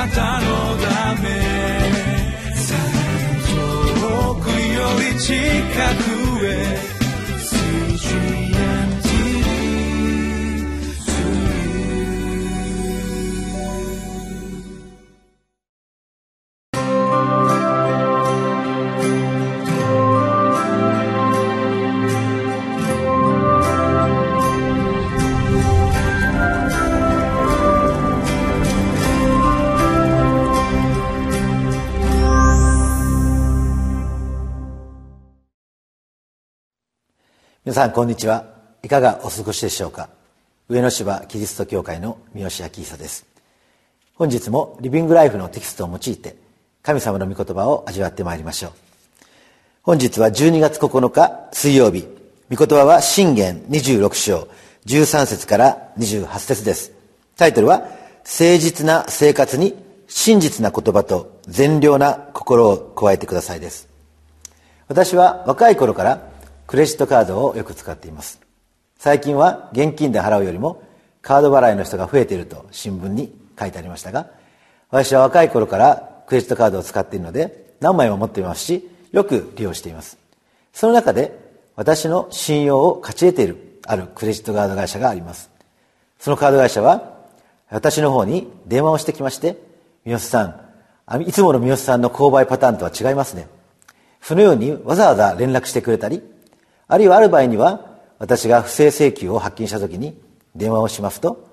なたのため遠くより近くへ。皆さんこんにちは。いかがお過ごしでしょうか。上野芝キリスト教会の三好明久です。本日もリビングライフのテキストを用いて神様の御言葉を味わってまいりましょう。本日は12月9日水曜日、御言葉は箴言26章13節から28節です。タイトルは誠実な生活に真実な言葉と善良な心を加えてくださいです。私は若い頃からクレジットカードをよく使っています。最近は現金で払うよりもカード払いの人が増えていると新聞に書いてありましたが、私は若い頃からクレジットカードを使っているので何枚も持っていますし、よく利用しています。その中で私の信用を勝ち得ているあるクレジットカード会社があります。そのカード会社は私の方に電話をしてきまして、三好さん、いつもの三好さんの購買パターンとは違いますね。そのようにわざわざ連絡してくれたり、あるいはある場合には私が不正請求を発見した時に電話をしますと、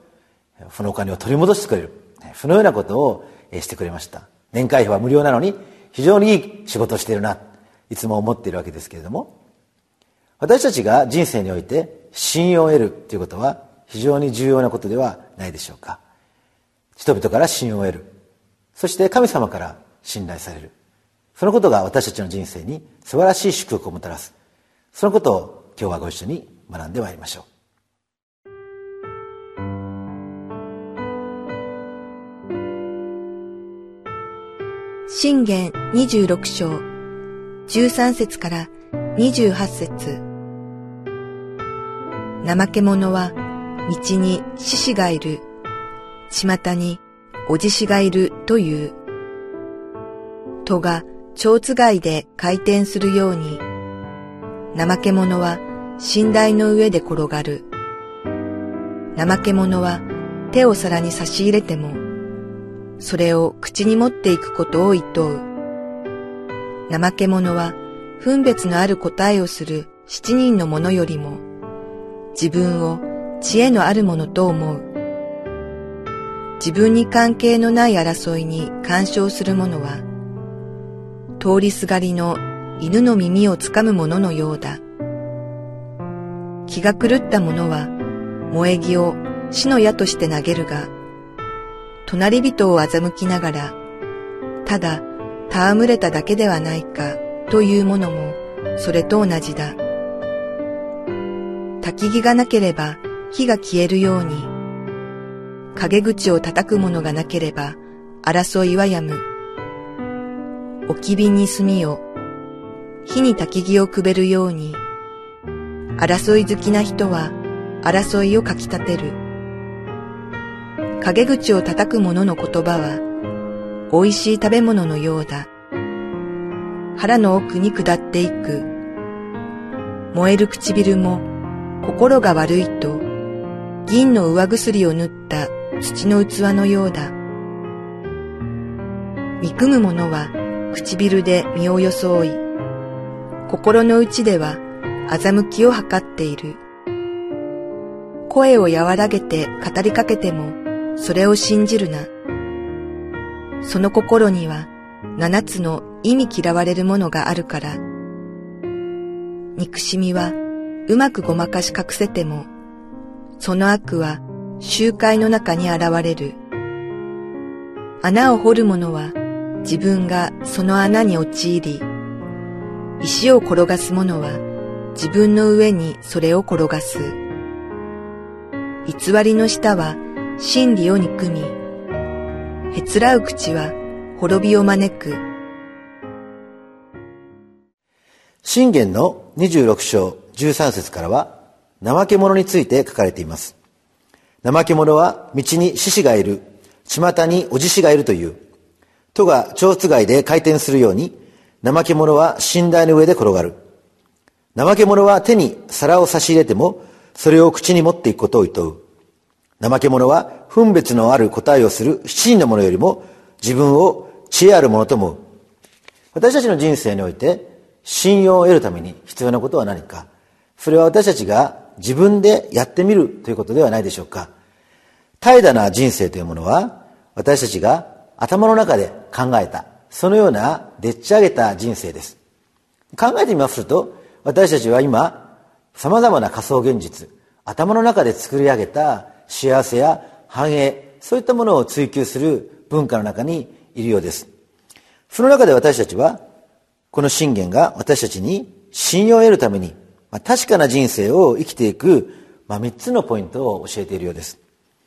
そのお金を取り戻してくれる、そのようなことをしてくれました。年会費は無料なのに非常にいい仕事をしているないつも思っているわけですけれども、私たちが人生において信用を得るということは非常に重要なことではないでしょうか。人々から信用を得る、そして神様から信頼される、そのことが私たちの人生に素晴らしい祝福をもたらす、そのことを今日はご一緒に学んでまいりましょう。箴言26章13節から28節。怠け者は道に獅子がいる、巷におじしがいるという。戸が蝶番で回転するように、怠け者は寝台の上で転がる。怠け者は手を皿に差し入れても、それを口に持っていくことを厭う。怠け者は分別のある答えをする7人の者よりも、自分を知恵のある者と思う。自分に関係のない争いに干渉する者は、通りすがりの犬の耳をつかむもののようだ。気が狂った者は萌え木を死の矢として投げるが、隣人を欺きながら、ただ戯れただけではないかというものもそれと同じだ。焚き木がなければ火が消えるように、陰口を叩く者がなければ争いはやむ。置き火に炭を、火に焚き木をくべるように、争い好きな人は争いをかきたてる。陰口を叩く者の言葉は美味しい食べ物のようだ。腹の奥に下っていく。燃える唇も心が悪いと銀の上薬を塗った土の器のようだ。憎む者は唇で身を装い、心の内では欺きを図っている。声を和らげて語りかけてもそれを信じるな。その心には7つの忌み嫌われるものがあるから。憎しみはうまくごまかし隠せても、その悪は集会の中に現れる。穴を掘る者は自分がその穴に陥り、石を転がす者は自分の上にそれを転がす。偽りの舌は真理を憎み、へつらう口は滅びを招く。箴言の26章13節からは怠け者について書かれています。怠け者は道に獅子がいる、巷におじしがいるという。戸が蝶つがいで回転するように、怠け者は寝台の上で転がる。怠け者は手に皿を差し入れても、それを口に持っていくことを厭う。怠け者は分別のある答えをする七人の者よりも、自分を知恵ある者と思う。私たちの人生において、信用を得るために必要なことは何か。それは私たちが自分でやってみるということではないでしょうか。怠惰な人生というものは、私たちが頭の中で考えた、そのようなでっち上げた人生です。考えてみますと、私たちは今さまざまな仮想現実、頭の中で作り上げた幸せや繁栄、そういったものを追求する文化の中にいるようです。その中で私たちは、この箴言が私たちに信用を得るために確かな人生を生きていく3つのポイントを教えているようです。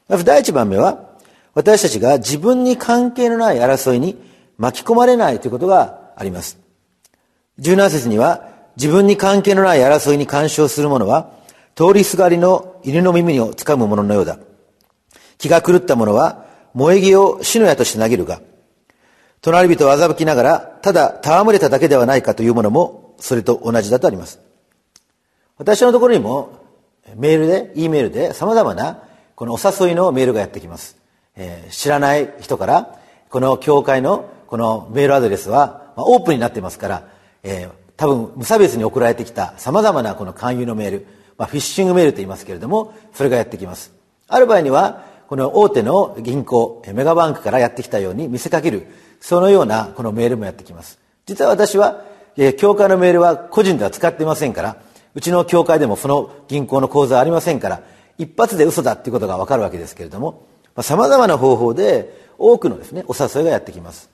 第1番目は、私たちが自分に関係のない争いに巻き込まれないということがあります。17節には、自分に関係のない争いに干渉する者は、通りすがりの犬の耳をつかむ者のようだ。気が狂った者は萌え木を死の矢として投げるが、隣人を欺きながらただ戯れただけではないかというものもそれと同じだとあります。私のところにもメールで、E メールで様々なこのお誘いのメールがやってきます。知らない人から、この教会のこのメールアドレスはオープンになっていますから、多分無差別に送られてきた様々なこの勧誘のメール、フィッシングメールと言いますけれども、それがやってきます。ある場合には、この大手の銀行メガバンクからやってきたように見せかける、そのようなこのメールもやってきます。実は私は、教会のメールは個人では使っていませんから、うちの教会でもその銀行の口座はありませんから、一発で嘘だということがわかるわけですけれども、様々な方法で多くのですね、お誘いがやってきます。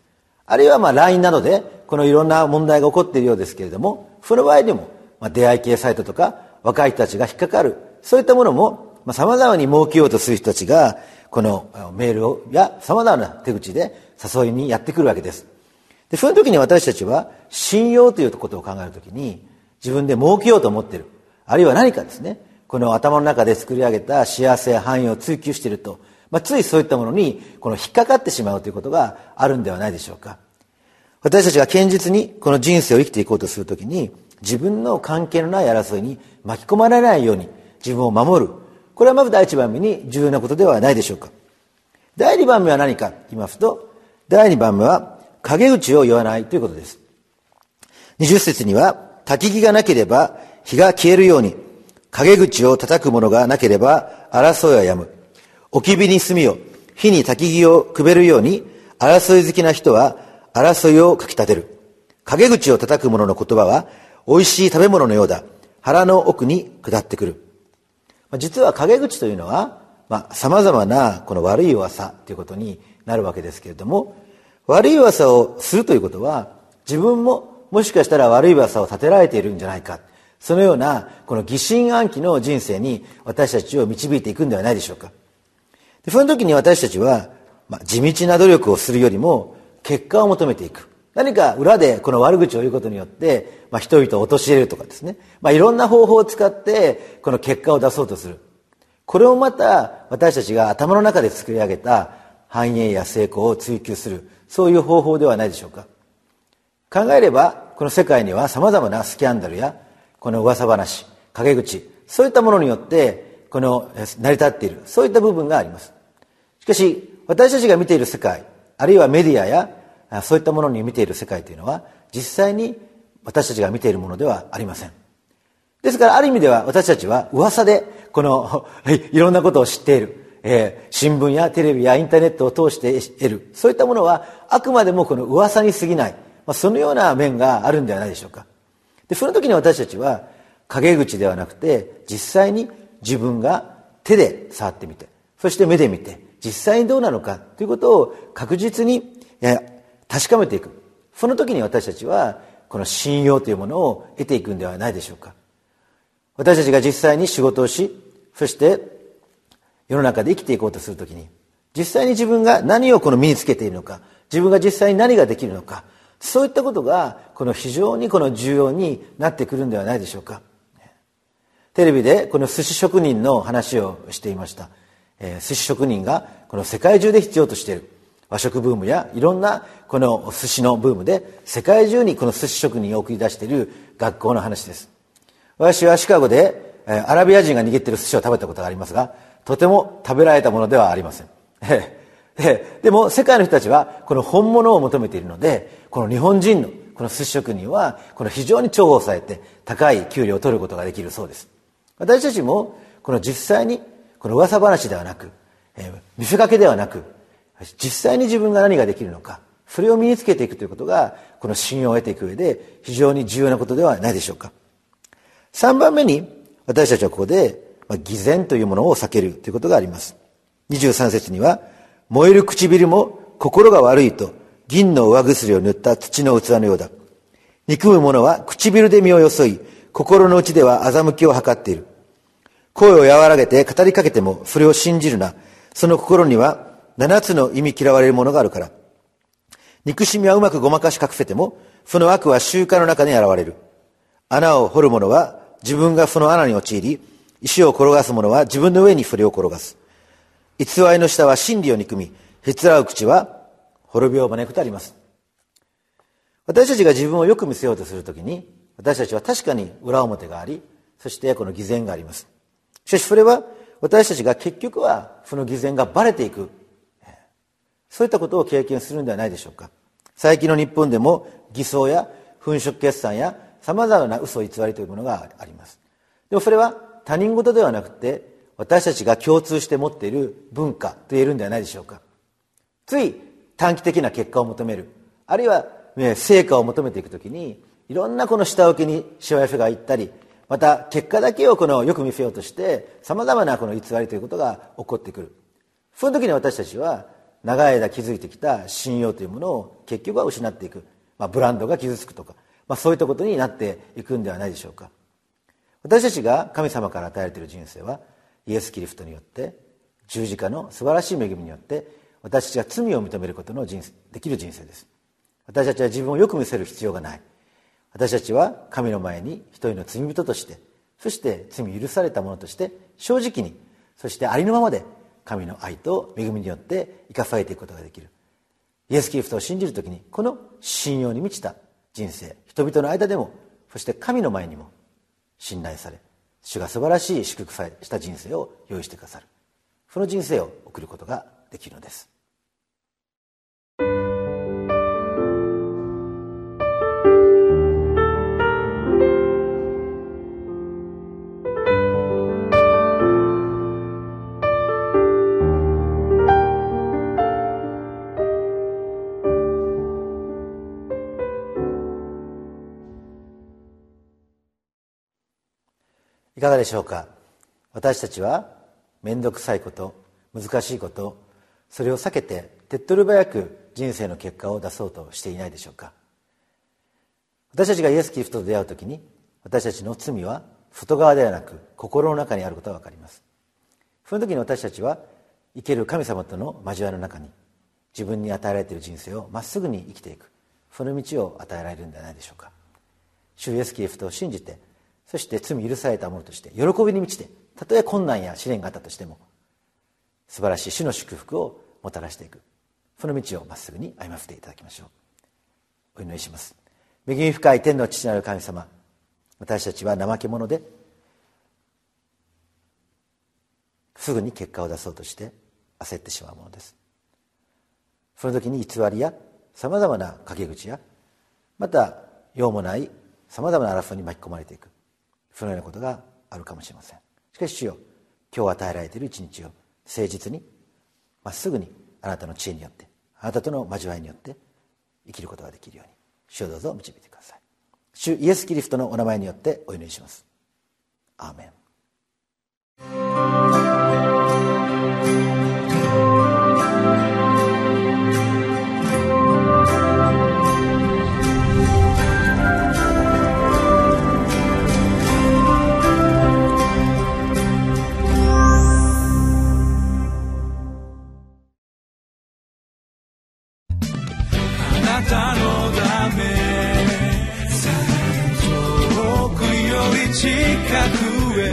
あるいはLINE などでこのいろんな問題が起こっているようですけれども、その場合でも出会い系サイトとか若い人たちが引っかかる、そういったものも様々に儲けようとする人たちが、このメールをや様々な手口で誘いにやってくるわけです。で、その時に私たちは信用ということを考えるときに、自分で儲けようと思っている、あるいは何かですね、この頭の中で作り上げた幸せや繁栄を追求していると、ついそういったものにこの引っかかってしまうということがあるんではないでしょうか。私たちが堅実にこの人生を生きていこうとするときに、自分の関係のない争いに巻き込まれないように自分を守る、これはまず第一番目に重要なことではないでしょうか。第二番目は何かと言いますと、第二番目は陰口を言わないということです。20節には、焚き木がなければ火が消えるように、陰口を叩く者がなければ争いはやむ。おきびに炭を、火に焚き木をくべるように、争い好きな人は争いをかき立てる。陰口を叩く者の言葉は美味しい食べ物のようだ。腹の奥に下ってくる。実は陰口というのは、様々なこの悪い噂ということになるわけですけれども、悪い噂をするということは、自分ももしかしたら悪い噂を立てられているんじゃないか、そのようなこの疑心暗鬼の人生に私たちを導いていくんではないでしょうか。で、その時に私たちは、地道な努力をするよりも結果を求めていく。何か裏でこの悪口を言うことによって、人々を陥れるとかですね、いろんな方法を使ってこの結果を出そうとする。これをまた私たちが頭の中で作り上げた繁栄や成功を追求する、そういう方法ではないでしょうか。考えれば、この世界には様々なスキャンダルやこの噂話、陰口、そういったものによってこの成り立っている、そういった部分があります。しかし、私たちが見ている世界、あるいはメディアやそういったものに見ている世界というのは、実際に私たちが見ているものではありません。ですから、ある意味では私たちは噂でこのいろんなことを知っている、新聞やテレビやインターネットを通して得る、そういったものはあくまでもこの噂に過ぎない、そのような面があるんではないでしょうか。で、その時に私たちは陰口ではなくて、実際に自分が手で触ってみて、そして目で見て、実際にどうなのかということを確実に確かめていく。その時に私たちはこの信用というものを得ていくんではないでしょうか。私たちが実際に仕事をし、そして世の中で生きていこうとするときに、実際に自分が何をこの身につけているのか、自分が実際に何ができるのか、そういったことがこの非常にこの重要になってくるんではないでしょうか。テレビでこの寿司職人の話をしていました。寿司職人がこの世界中で必要としている和食ブームやいろんなこの寿司のブームで世界中にこの寿司職人を送り出している学校の話です。私はシカゴでアラビア人が握っている寿司を食べたことがありますが、とても食べられたものではありません。でも世界の人たちはこの本物を求めているので、この日本人のこの寿司職人はこの非常に重宝されて高い給料を取ることができるそうです。私たちもこの実際にこの噂話ではなく、見せかけではなく、実際に自分が何ができるのか、それを身につけていくということがこの信用を得ていく上で非常に重要なことではないでしょうか。3番目に私たちはここで偽善というものを避けるということがあります。23節には、燃える唇も心が悪いと銀の上薬を塗った土の器のようだ。憎む者は唇で身をよそい、心の内では欺きを図っている。声を和らげて語りかけてもそれを信じるな。その心には7つの忌み嫌われるものがあるから。憎しみはうまくごまかし隠せても、その悪は習慣の中に現れる。穴を掘る者は自分がその穴に陥り、石を転がす者は自分の上にそれを転がす。偽りの舌は真理を憎み、へつらう口は滅びを招くとあります。私たちが自分をよく見せようとするときに、私たちは確かに裏表があり、そしてこの偽善があります。しかしそれは私たちが結局はその偽善がバレていく、そういったことを経験するのではないでしょうか。最近の日本でも偽装や粉飾決算や様々な嘘偽りというものがあります。でもそれは他人事ではなくて、私たちが共通して持っている文化と言えるんではないでしょうか。つい短期的な結果を求める、あるいは成果を求めていくときに、いろんなこの下請けにしわ寄せがいったり、また結果だけをこのよく見せようとして様々なこの偽りということが起こってくる。その時に私たちは長い間築いてきた信用というものを結局は失っていく、ブランドが傷つくとか、そういったことになっていくんではないでしょうか。私たちが神様から与えられている人生は、イエス・キリストによって十字架の素晴らしい恵みによって、私たちが罪を認めることのできる人生です。私たちは自分をよく見せる必要がない。私たちは神の前に一人の罪人として、そして罪許された者として正直に、そしてありのままで神の愛と恵みによって生かされていくことができる。イエス・キリストを信じるときに、この信用に満ちた人生、人々の間でも、そして神の前にも信頼され、主が素晴らしい祝福した人生を用意してくださる、その人生を送ることができるのです。いかがでしょうか。私たちは面倒くさいこと、難しいこと、それを避けて手っ取り早く人生の結果を出そうとしていないでしょうか。私たちがイエス・キリストと出会うときに、私たちの罪は外側ではなく心の中にあることが分かります。その時に私たちは生ける神様との交わりの中に、自分に与えられている人生をまっすぐに生きていく、その道を与えられるんではないでしょうか。主イエス・キリストを信じて、そして罪許されたものとして喜びに満ちて、たとえ困難や試練があったとしても、素晴らしい主の祝福をもたらしていく、その道をまっすぐに歩ませていただきましょう。お祈りします。恵み深い天の父なる神様、私たちは怠け者で、すぐに結果を出そうとして焦ってしまうものです。その時に偽りやさまざまな陰口や、また用もないさまざまな争いに巻き込まれていく、そのようなことがあるかもしれません。しかし主よ、今日与えられている一日を誠実に、まっすぐに、あなたの知恵によって、あなたとの交わりによって生きることができるように、主をどうぞ導いてください。主イエス・キリストのお名前によってお祈りします。アーメン。遠くより近くへ